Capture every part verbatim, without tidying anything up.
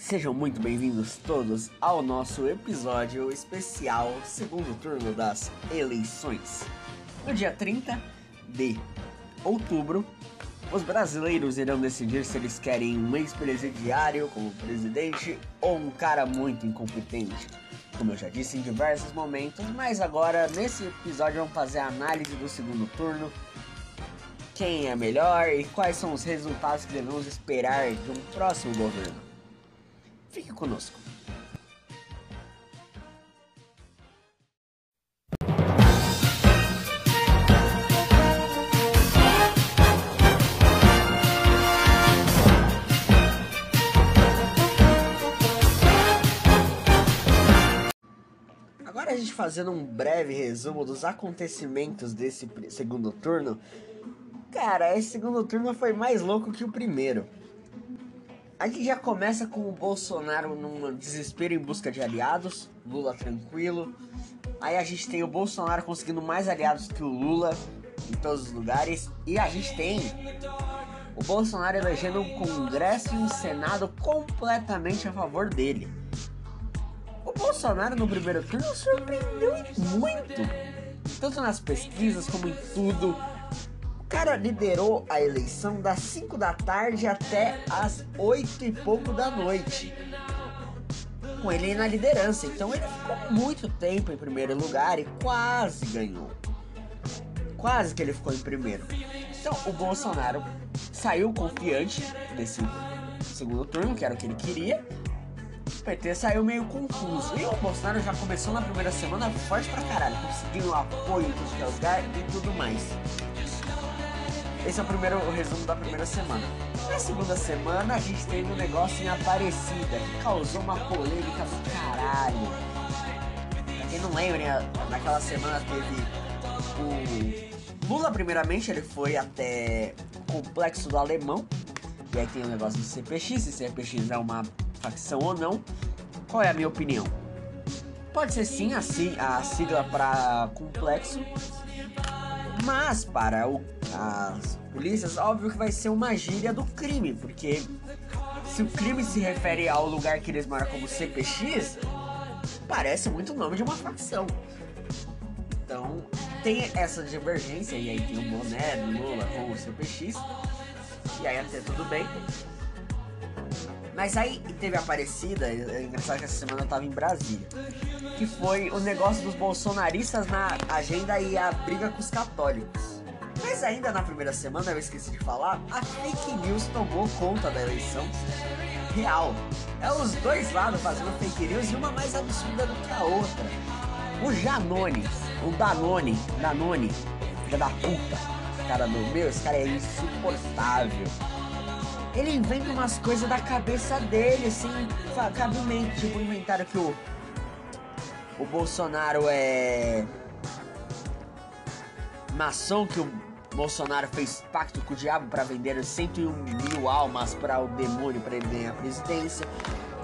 Sejam muito bem-vindos todos ao nosso episódio especial segundo turno das eleições. No dia trinta de outubro, os brasileiros irão decidir se eles querem um ex-presidiário como presidente ou um cara muito incompetente. Como eu já disse em diversos momentos, mas agora nesse episódio vamos fazer a análise do segundo turno. Quem é melhor e quais são os resultados que devemos esperar de um próximo governo. Fique conosco. Agora a gente fazendo um breve resumo dos acontecimentos desse segundo turno. Cara, esse segundo turno foi mais louco que o primeiro. A gente já começa com o Bolsonaro num desespero em busca de aliados, Lula tranquilo. Aí a gente tem o Bolsonaro conseguindo mais aliados que o Lula em todos os lugares. E a gente tem o Bolsonaro elegendo um Congresso e um Senado completamente a favor dele. O Bolsonaro no primeiro turno surpreendeu muito, tanto nas pesquisas como em tudo. O cara liderou a eleição das cinco da tarde até as oito e pouco da noite, com ele na liderança. Então ele ficou muito tempo em primeiro lugar e quase ganhou. Quase que ele ficou em primeiro. Então o Bolsonaro saiu confiante desse segundo turno, que era o que ele queria. O P T saiu meio confuso. E o Bolsonaro já começou na primeira semana forte pra caralho, conseguindo apoio dos lugares e tudo mais. Esse é o primeiro o resumo da primeira semana. Na segunda semana a gente teve um negócio em Aparecida que causou uma polêmica do caralho. Pra quem não lembra, naquela semana teve o Lula, primeiramente, ele foi até o Complexo do Alemão. E aí tem o um negócio do C P X, se C P X é uma facção ou não. Qual é a minha opinião? Pode ser sim a sigla pra Complexo. Mas para o, as polícias, óbvio que vai ser uma gíria do crime, porque se o crime se refere ao lugar que eles moram como C P X, parece muito o nome de uma facção. Então tem essa divergência, e aí tem o boné do Lula com o C P X, e aí até tudo bem. Mas aí teve a Aparecida, é engraçado que essa semana eu tava em Brasília, que foi o negócio dos bolsonaristas na agenda e a briga com os católicos. Mas ainda na primeira semana, eu esqueci de falar, a fake news tomou conta da eleição real. É os dois lados fazendo fake news e uma mais absurda do que a outra. O Janones, o Danone, Danone, filha da puta, cara do meu, esse cara é insuportável. Ele inventa umas coisas da cabeça dele, sem cabimento. Tipo, inventaram que o, o Bolsonaro é maçom, que o Bolsonaro fez pacto com o diabo pra vender cento e uma mil almas pra o demônio pra ele ganhar a presidência.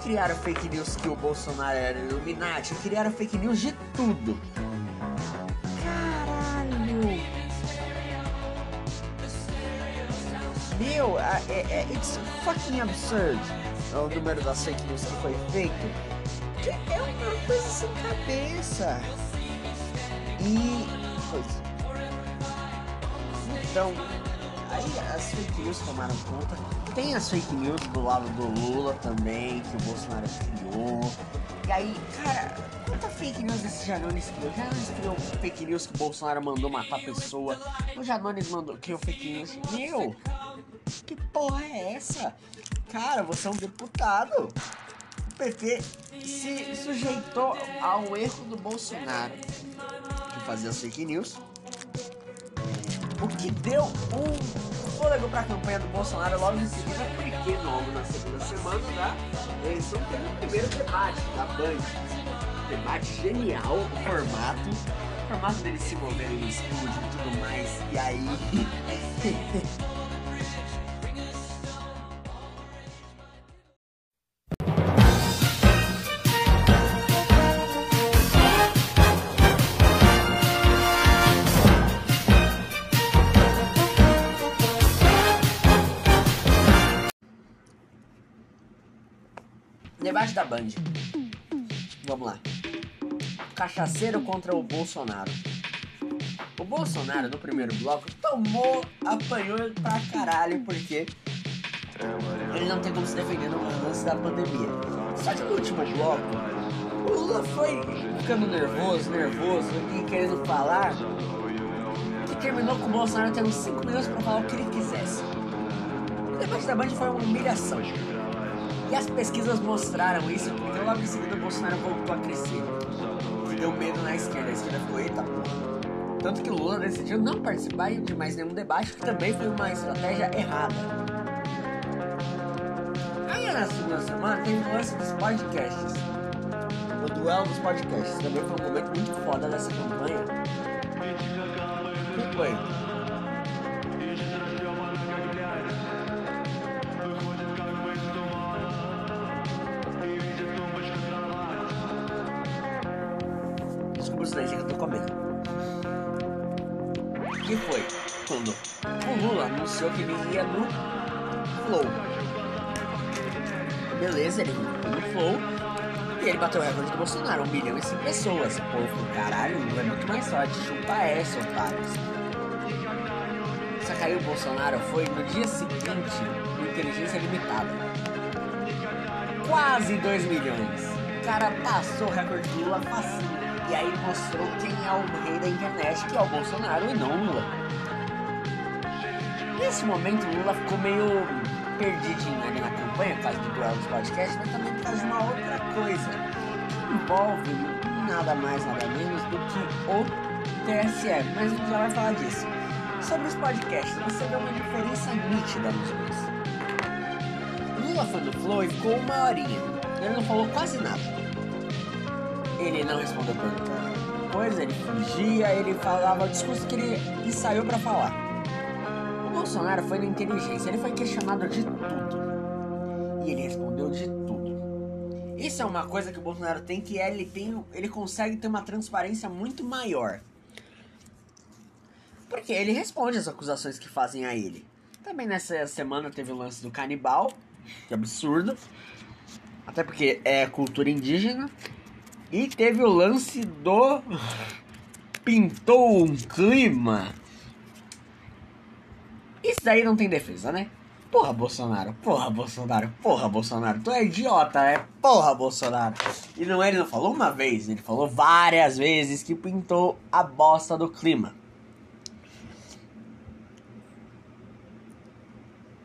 Criaram fake news que o Bolsonaro era Illuminati. Criaram fake news de tudo. Caralho! Meu, é, é, it's fucking absurd. É o número das fake news que foi feito. Que é uma coisa sem cabeça. E... Pois. Então, aí as fake news tomaram conta. Tem as fake news do lado do Lula também, que o Bolsonaro criou. E aí, cara, quanta fake news esse Janones criou? Janones criou fake news que o Bolsonaro mandou matar a pessoa. O Janones mandou, criou fake news. Meu... Que porra é essa? Cara, você é um deputado. O P T se sujeitou ao erro do Bolsonaro de fazer as fake news, o que deu um fôlego pra campanha do Bolsonaro logo em seguida, porque logo na segunda semana da eleição teve o primeiro debate da Band. Debate genial, o formato. O formato deles se moverem no estúdio e tudo mais. E aí... Debate da Band. Vamos lá. Cachaceiro contra o Bolsonaro. O Bolsonaro, no primeiro bloco, tomou, apanhou pra caralho, porque ele não tem como se defender no lance da pandemia. Só que no último bloco, o Lula foi ficando nervoso, nervoso, e querendo falar, que terminou com o Bolsonaro tendo cinco minutos pra falar o que ele quisesse. O debate da Band foi uma humilhação. E as pesquisas mostraram isso, porque logo em seguida o Bolsonaro voltou a crescer. Deu medo na esquerda, a esquerda ficou, eita porra. Tanto que Lula decidiu não participar de mais nenhum debate, que também foi uma estratégia errada. Aí na segunda semana teve o lance dos podcasts. O duelo dos podcasts também foi um momento muito foda dessa campanha. E foi. Que foi quando o Lula anunciou que ele ia no Flow. Beleza, ele foi no Flow e ele bateu o recorde do Bolsonaro, um milhão e cinco pessoas. O povo, caralho, o Lula é muito mais forte, chupa Aécio, otários. Só que aí o Bolsonaro foi no dia seguinte, no Inteligência Limitada. Quase dois milhões. O cara passou o recorde do Lula facinho. E aí mostrou quem é o rei da internet, que é o Bolsonaro e não o Lula. Nesse momento o Lula ficou meio perdidinho ali na campanha, por causa do duelo dos podcasts, mas também por causa de uma outra coisa, que envolve nada mais, nada menos do que o T S E. Mas a gente já vai falar disso. Sobre os podcasts, você vê uma diferença nítida nos dois. Lula foi no Flow e ficou uma horinha. Ele não falou quase nada. Ele não respondeu pergunta, pois ele fugia, ele falava o discurso que ele ensaiou pra falar. O Bolsonaro foi na inteligência, ele foi questionado de tudo. E ele respondeu de tudo. Isso é uma coisa que o Bolsonaro tem, que é, ele, tem, ele consegue ter uma transparência muito maior. Porque ele responde as acusações que fazem a ele. Também nessa semana teve o lance do canibal, que absurdo. Até porque é cultura indígena. E teve o lance do... Pintou um clima. Isso daí não tem defesa, né? Porra, Bolsonaro. Porra, Bolsonaro. Porra, Bolsonaro. Tu é idiota, é? Porra, Bolsonaro. E não, ele não falou uma vez. Ele falou várias vezes que pintou a bosta do clima.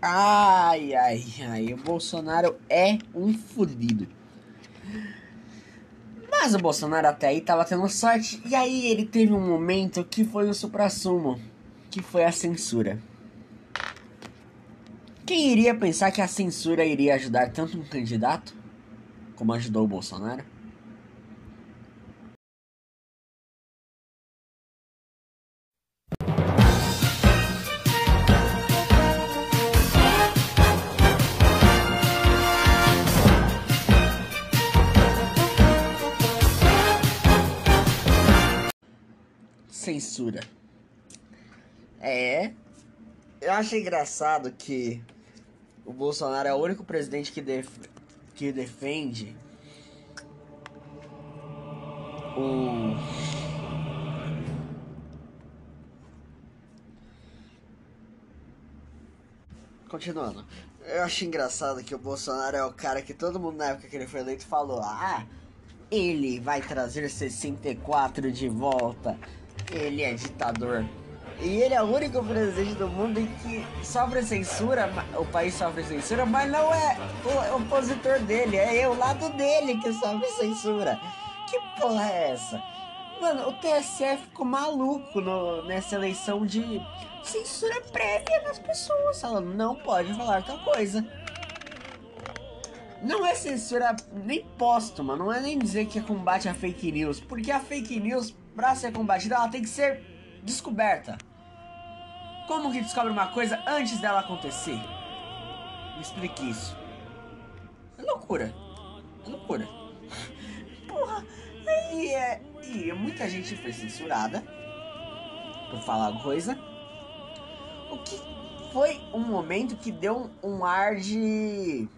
Ai, ai, ai. O Bolsonaro é um fodido. Mas o Bolsonaro até aí tava tendo sorte, e aí ele teve um momento que foi o suprassumo, que foi a censura. Quem iria pensar que a censura iria ajudar tanto um candidato, como ajudou o Bolsonaro? Censura. É. Eu acho engraçado que o Bolsonaro é o único presidente que, def... que defende o... Continuando. Eu acho engraçado que o Bolsonaro é o cara que todo mundo na época que ele foi eleito falou: ah, ele vai trazer sessenta e quatro de volta. Ele é ditador. E ele é o único presidente do mundo em que sofre censura, o país sofre censura, mas não é o opositor dele, é o lado dele que sofre censura. Que porra é essa? Mano, o T S E ficou maluco no, nessa eleição de censura prévia nas pessoas, falando, não pode falar tal coisa. Não é censura nem póstuma, não é nem dizer que combate a fake news, porque a fake news, pra ser combatida, ela tem que ser descoberta. Como que descobre uma coisa antes dela acontecer? Me explique isso. É loucura. É loucura. Porra. E, é, e muita gente foi censurada por falar coisa. O que foi um momento que deu um, um ar de...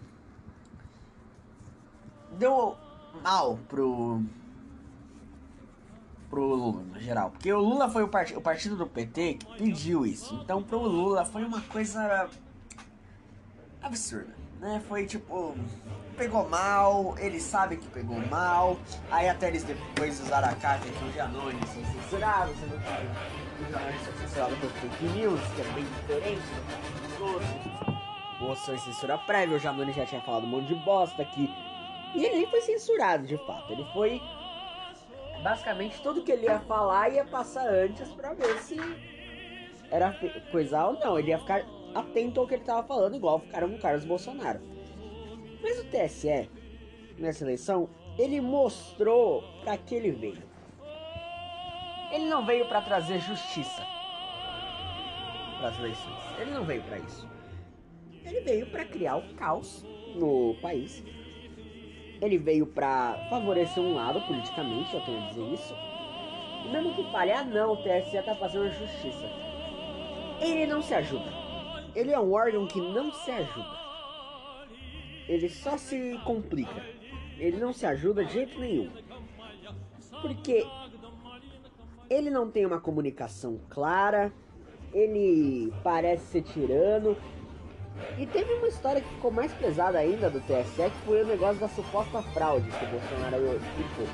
deu mal pro pro Lula no geral, porque o Lula foi o, part... o partido do P T que pediu isso, então pro Lula foi uma coisa absurda, né? Foi tipo, pegou mal, ele sabe que pegou mal, aí até eles depois usaram a carta que o Janones foi censurado, você não sabe, o Janones foi censurado por fake news, que é bem diferente do partido dos outros. Ou sem censura prévia, o Janones já tinha falado um monte de bosta aqui. E ele foi censurado, de fato. Ele foi... Basicamente, tudo que ele ia falar ia passar antes pra ver se era coisa ou não. Ele ia ficar atento ao que ele tava falando, igual ficaram com o Carlos Bolsonaro. Mas o T S E, nessa eleição, ele mostrou pra que ele veio. Ele não veio pra trazer justiça pras eleições. Ele não veio pra isso. Ele veio para criar o caos no país. Ele veio para favorecer um lado politicamente, eu tenho a dizer isso. E mesmo que fale, ah não, o T S E tá fazendo justiça. Ele não se ajuda. Ele é um órgão que não se ajuda. Ele só se complica. Ele não se ajuda de jeito nenhum. Porque ele não tem uma comunicação clara. Ele parece ser tirano. E teve uma história que ficou mais pesada ainda do T S E, que foi o negócio da suposta fraude que o Bolsonaro explicou.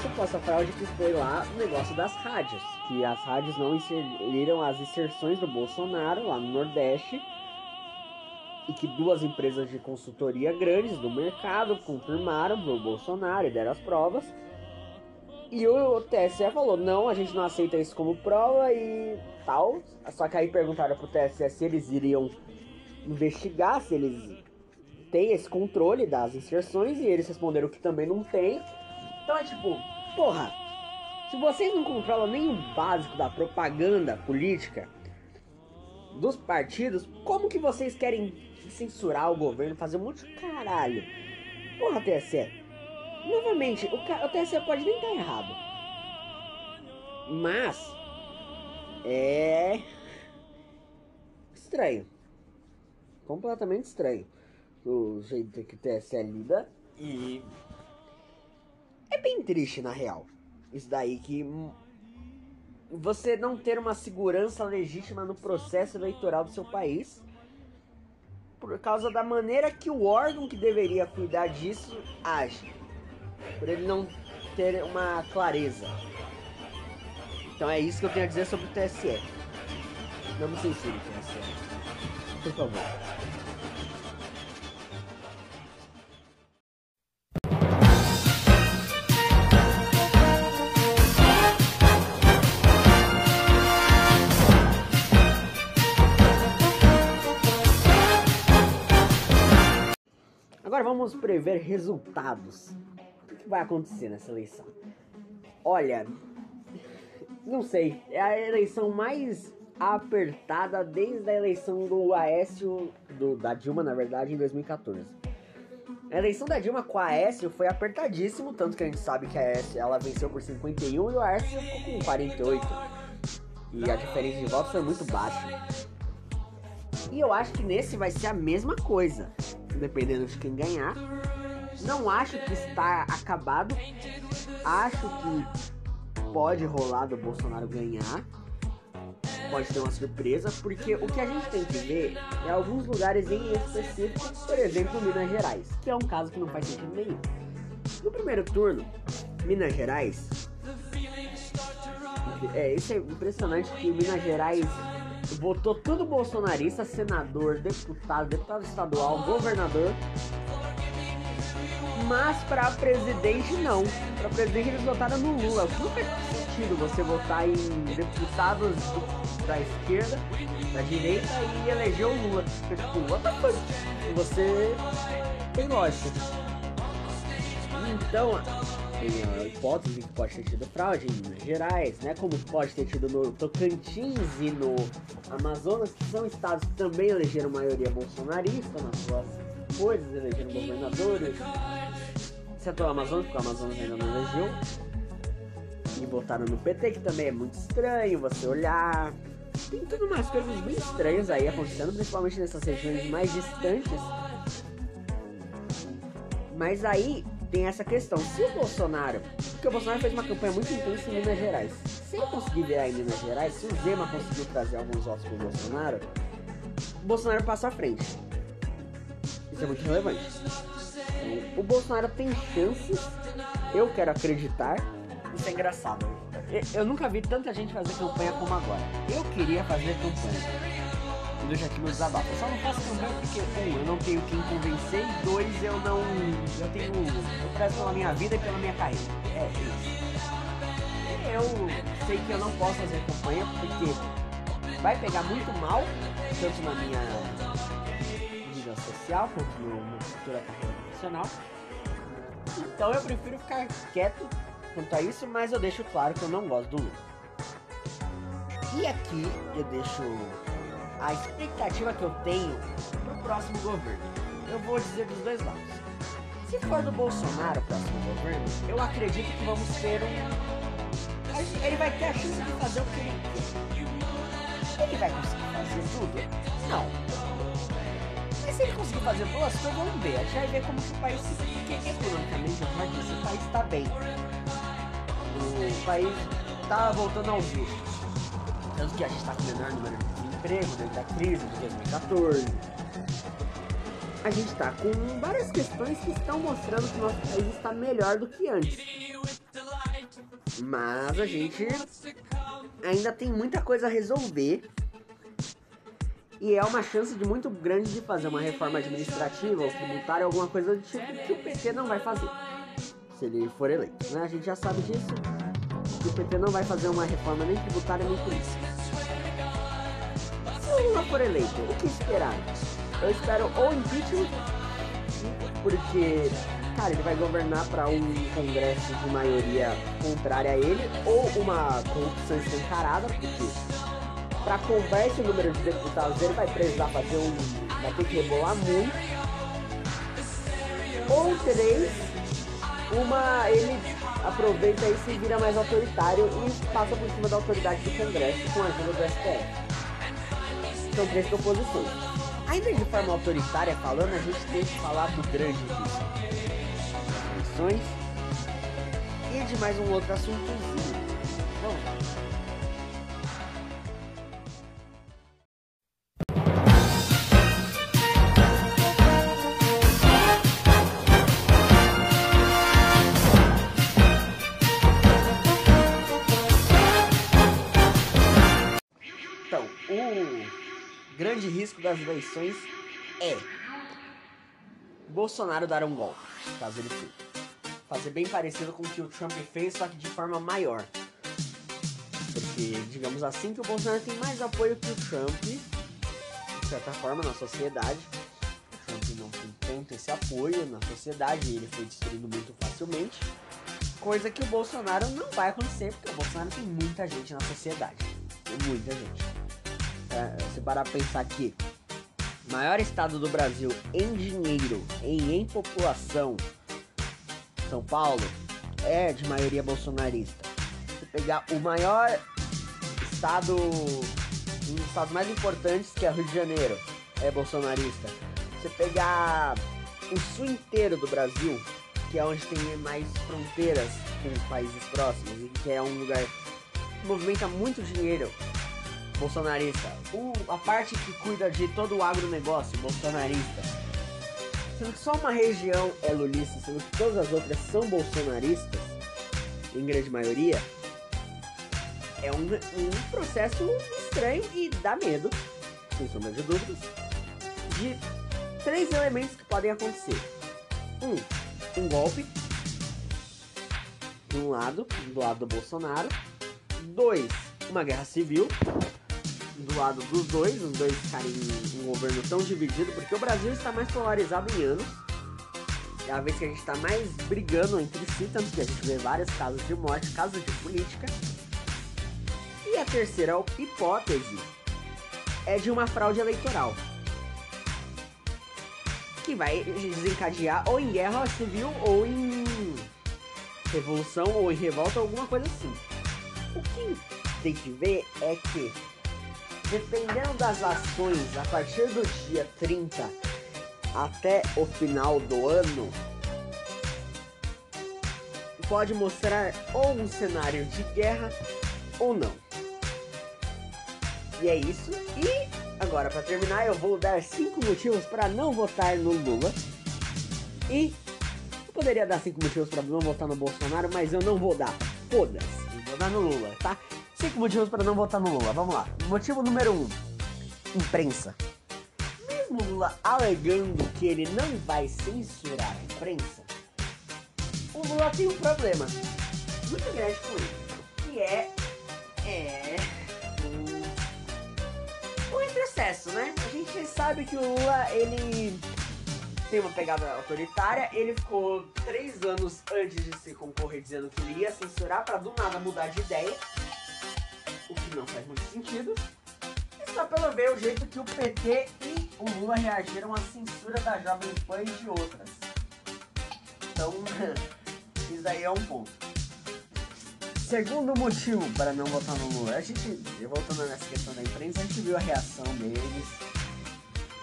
Suposta fraude que foi lá o negócio das rádios, que as rádios não inseriram as inserções do Bolsonaro lá no Nordeste, e que duas empresas de consultoria grandes do mercado confirmaram pro Bolsonaro e deram as provas. E o T S E falou, não, a gente não aceita isso como prova e tal. Só que aí perguntaram pro T S E se eles iriam investigar, se eles têm esse controle das inserções, e eles responderam que também não tem. Então é tipo, porra, se vocês não controlam nem o básico da propaganda política dos partidos, como que vocês querem censurar o governo, fazer um monte de caralho? Porra, T S E. Novamente, o, ca... o T S E pode nem estar errado, mas é estranho, completamente estranho o jeito que o T S E lida, e é bem triste na real, isso daí, que você não ter uma segurança legítima no processo eleitoral do seu país, por causa da maneira que o órgão que deveria cuidar disso age. Por ele não ter uma clareza. Então é isso que eu tenho a dizer sobre o T S E. Não me censure, T S E, por favor. Agora vamos prever resultados. Vai acontecer nessa eleição? Olha, não sei, é a eleição mais apertada desde a eleição do Aécio, do, da Dilma, na verdade, em dois mil e catorze. A eleição da Dilma com a Aécio foi apertadíssimo, tanto que a gente sabe que a Aécio, ela venceu por cinquenta e um e o Aécio ficou com quarenta e oito, e a diferença de votos foi muito baixa. E eu acho que nesse vai ser a mesma coisa, dependendo de quem ganhar. Não acho que está acabado, acho que pode rolar do Bolsonaro ganhar, pode ter uma surpresa, porque o que a gente tem que ver é alguns lugares em específico, por exemplo, Minas Gerais, que é um caso que não faz sentido nenhum. No primeiro turno, Minas Gerais, é, isso é impressionante, que Minas Gerais votou tudo bolsonarista, senador, deputado, deputado estadual, governador. Mas pra presidente não, pra presidente eles votaram no Lula. Nunca faz sentido você votar em deputados da esquerda, da direita e eleger o Lula. Tipo, outra coisa, você tem lógica. Então, tem a hipótese que pode ter tido fraude em Minas Gerais, né? Como pode ter tido no Tocantins e no Amazonas, que são estados que também elegeram maioria bolsonarista nas suas coisas, elegeram governadores. Exceto o Amazonas, porque o Amazonas ainda não elegeu. E votaram no P T, que também é muito estranho você olhar. Tem tudo umas coisas bem estranhas aí acontecendo, principalmente nessas regiões mais distantes. Mas aí tem essa questão, se o Bolsonaro, porque o Bolsonaro fez uma campanha muito intensa em Minas Gerais, se ele conseguir virar em Minas Gerais, se o Zema conseguir trazer alguns votos pro Bolsonaro, o Bolsonaro passa à frente. Isso é muito relevante. O Bolsonaro tem chances, eu quero acreditar. Isso é engraçado. Eu nunca vi tanta gente fazer campanha como agora. Eu queria fazer campanha. Eu já tive meu desabafo. Eu só não faço campanha porque, um, eu não tenho quem convencer e, dois, eu não... Eu tenho... Eu prezo pela minha vida e pela minha carreira. É isso. Eu sei que eu não posso fazer campanha porque vai pegar muito mal, tanto na minha vida social quanto na minha futura carreira profissional. Então eu prefiro ficar quieto quanto a isso, mas eu deixo claro que eu não gosto do Lula. E aqui eu deixo a expectativa que eu tenho pro próximo governo. Eu vou dizer dos dois lados. Se for do Bolsonaro o próximo governo, eu acredito que vamos ter um... Ele vai ter a chance de fazer o que ele quer. Ele vai conseguir fazer tudo? Não. Mas se ele conseguir fazer duas coisas, vamos ver. A gente vai ver como que o país se... Porque economicamente, o país está bem. O país tá voltando ao justo. Tanto que a gente tá com o menor número de emprego dentro da crise de dois mil e quatorze. A gente tá com várias questões que estão mostrando que o nosso país está melhor do que antes. Mas a gente ainda tem muita coisa a resolver. E é uma chance de muito grande de fazer uma reforma administrativa ou tributária, alguma coisa do tipo que o P T não vai fazer. Se ele for eleito, né? A gente já sabe disso. Que o P T não vai fazer uma reforma nem tributária nem política. Se Lula for eleito, o que esperar? Eu espero ou impeachment, porque, cara, ele vai governar para um congresso de maioria contrária a ele, ou uma corrupção escancarada, porque para comprar esse número de deputados ele vai precisar fazer um... vai ter que rebolar muito. Ou três, uma... ele aproveita e se vira mais autoritário e passa por cima da autoridade do congresso com a ajuda do S T F. São três proposições. Ainda de forma autoritária falando, a gente tem que falar do grande risco das eleições e de mais um outro assuntozinho. Vamos lá. Então, o grande risco das eleições é Bolsonaro dar um golpe, caso ele fique. Fazer bem parecido com o que o Trump fez, só que de forma maior. Porque, digamos assim, que o Bolsonaro tem mais apoio que o Trump, de certa forma, na sociedade. O Trump não tem tanto esse apoio na sociedade e ele foi destruído muito facilmente. Coisa que o Bolsonaro não vai acontecer, porque o Bolsonaro tem muita gente na sociedade. Tem muita gente. Se parar pra pensar que o maior estado do Brasil em dinheiro, em, em população, São Paulo, é de maioria bolsonarista. Se pegar o maior estado, um dos estados mais importantes, que é o Rio de Janeiro, é bolsonarista. Se pegar o sul inteiro do Brasil, que é onde tem mais fronteiras com os países próximos, e que é um lugar que movimenta muito dinheiro, bolsonarista. O, a parte que cuida de todo o agronegócio, bolsonarista. Sendo que só uma região é lulista, sendo que todas as outras são bolsonaristas, em grande maioria, é um, um processo estranho e dá medo, sem sombra de dúvidas, de três elementos que podem acontecer. Um, um golpe, de um lado, do lado do Bolsonaro. Dois, uma guerra civil. Do lado dos dois, os dois ficarem em um governo tão dividido, porque o Brasil está mais polarizado em anos. É a vez que a gente está mais brigando entre si, tanto que a gente vê vários casos de morte, casos de política. E a terceira hipótese é de uma fraude eleitoral, que vai desencadear ou em guerra civil, ou em revolução, ou em revolta, alguma coisa assim. O que tem que ver é que, dependendo das ações, a partir do dia trinta até o final do ano, pode mostrar ou um cenário de guerra ou não. E é isso. E agora, para terminar, eu vou dar cinco motivos para não votar no Lula. E eu poderia dar cinco motivos para não votar no Bolsonaro, mas eu não vou dar. Foda-se. Eu vou dar no Lula, tá? cinco motivos para não votar no Lula. Vamos lá. Motivo número um. Imprensa. Mesmo Lula alegando que ele não vai censurar a imprensa, o Lula tem um problema muito grande com ele, que é, é o, o retrocesso, né? A gente sabe que o Lula, ele tem uma pegada autoritária, ele ficou três anos antes de se concorrer dizendo que ele ia censurar pra do nada mudar de ideia, o que não faz muito sentido. Só pelo ver o jeito que o P T e o Lula reagiram à censura da Jovem Pan e de outras. Então, isso daí é um ponto. Segundo motivo para não votar no Lula, a gente, voltando nessa questão da imprensa, a gente viu a reação deles,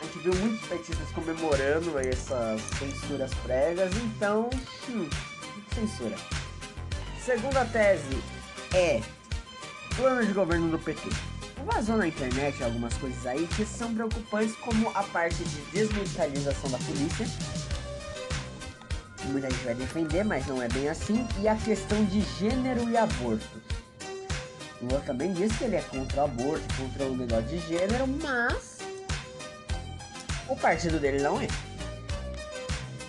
a gente viu muitos petistas comemorando essas censuras prévias, então, hum, censura. Segunda tese é plano de governo do P T. Vazou na internet algumas coisas aí que são preocupantes, como a parte de desmilitarização da polícia. Muita gente vai defender, mas não é bem assim. E a questão de gênero e aborto. O Lula também disse que ele é contra o aborto, contra o negócio de gênero, mas o partido dele não é.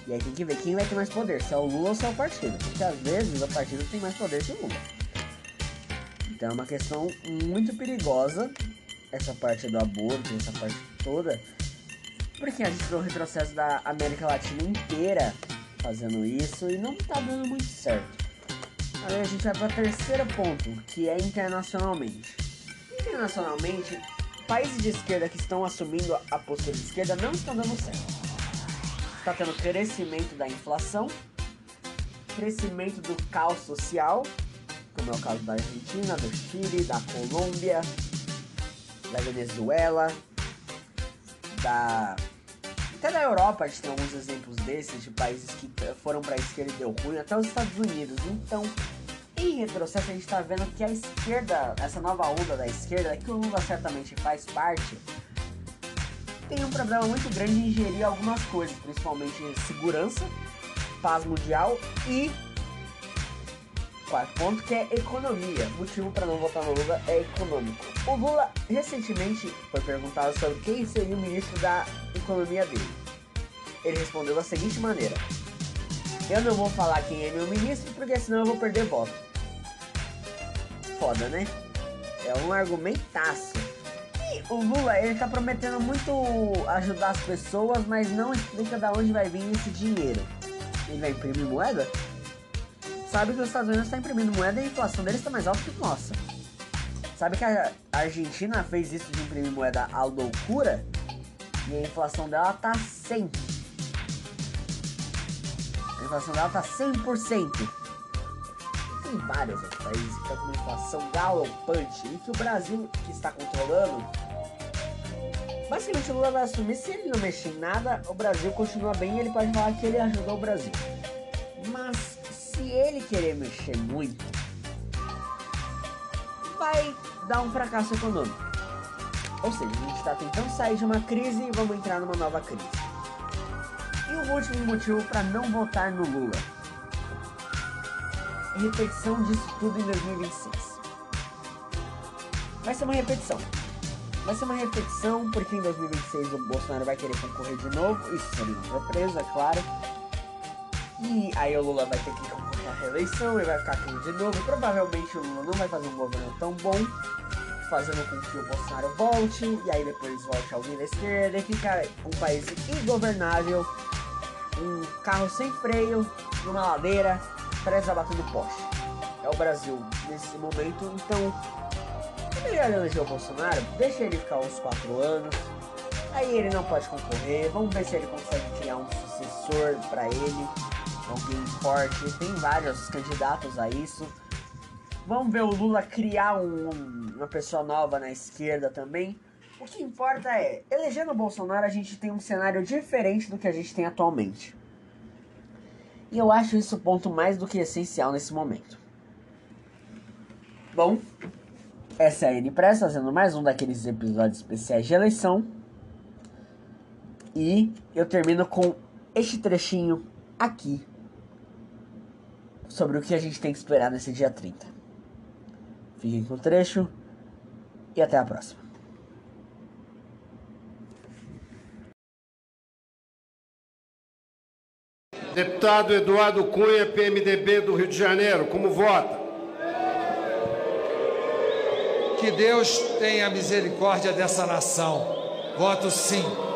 E aí tem que ver quem vai ter mais poder, se é o Lula ou se é o partido. Porque às vezes o partido tem mais poder que o Lula. Então é uma questão muito perigosa, essa parte do aborto, essa parte toda, porque a gente tem o retrocesso da América Latina inteira fazendo isso e não tá dando muito certo. Aí a gente vai para o terceiro ponto, que é internacionalmente. Internacionalmente, países de esquerda que estão assumindo a postura de esquerda não estão dando certo. Está tendo crescimento da inflação, crescimento do caos social, como é o caso da Argentina, do Chile, da Colômbia, da Venezuela, da... até da Europa a gente tem alguns exemplos desses, de países que foram para a esquerda e deu ruim, até os Estados Unidos. Então, em retrocesso, a gente está vendo que a esquerda, essa nova onda da esquerda, que o Lula certamente faz parte, tem um problema muito grande em gerir algumas coisas, principalmente segurança, paz mundial e... quarto ponto, que é economia. Motivo para não votar no Lula é econômico. O Lula recentemente foi perguntado sobre quem seria o ministro da economia dele. Ele respondeu da seguinte maneira: eu não vou falar quem é meu ministro porque senão eu vou perder voto. Foda, né? É um argumentaço. E o Lula, ele tá prometendo muito ajudar as pessoas, mas não explica da onde vai vir esse dinheiro. Ele vai imprimir moeda? Sabe que os Estados Unidos estão imprimindo moeda e a inflação deles está mais alta que nossa. Sabe que a Argentina fez isso de imprimir moeda à loucura e a inflação dela tá cem por cento. A inflação dela tá cem por cento. Tem vários outros países que estão com uma inflação galopante e que o Brasil, que está controlando, basicamente o Lula vai assumir. Se ele não mexer em nada, o Brasil continua bem e ele pode falar que ele ajudou o Brasil. Mas... se ele querer mexer muito, vai dar um fracasso econômico. Ou seja, a gente está tentando sair de uma crise e vamos entrar numa nova crise. E o último motivo para não votar no Lula: repetição disso tudo em dois mil e vinte e seis. Vai ser uma repetição. Vai ser uma repetição porque em dois mil e vinte e seis o Bolsonaro vai querer concorrer de novo. Isso seria uma surpresa, é claro. E aí o Lula vai ter que concorrer à reeleição, ele vai ficar aqui de novo. Provavelmente o Lula não vai fazer um governo tão bom, fazendo com que o Bolsonaro volte, e aí depois volte alguém da esquerda e fica um país ingovernável, um carro sem freio, numa ladeira, prestes a bater no poste. É o Brasil nesse momento, então é melhor eleger o Bolsonaro, deixa ele ficar uns quatro anos, aí ele não pode concorrer, vamos ver se ele consegue criar um sucessor pra ele. Alguém forte, tem vários candidatos a isso. Vamos ver o Lula criar um, uma pessoa nova na esquerda também. O que importa é, elegendo o Bolsonaro, a gente tem um cenário diferente do que a gente tem atualmente. E eu acho isso o ponto mais do que essencial nesse momento. Bom, essa é a N-Press fazendo mais um daqueles episódios especiais de eleição. E eu termino com este trechinho aqui sobre o que a gente tem que esperar nesse dia trinta. Fiquem com o trecho e até a próxima. Deputado Eduardo Cunha, P M D B do Rio de Janeiro, como vota? Que Deus tenha misericórdia dessa nação. Voto sim.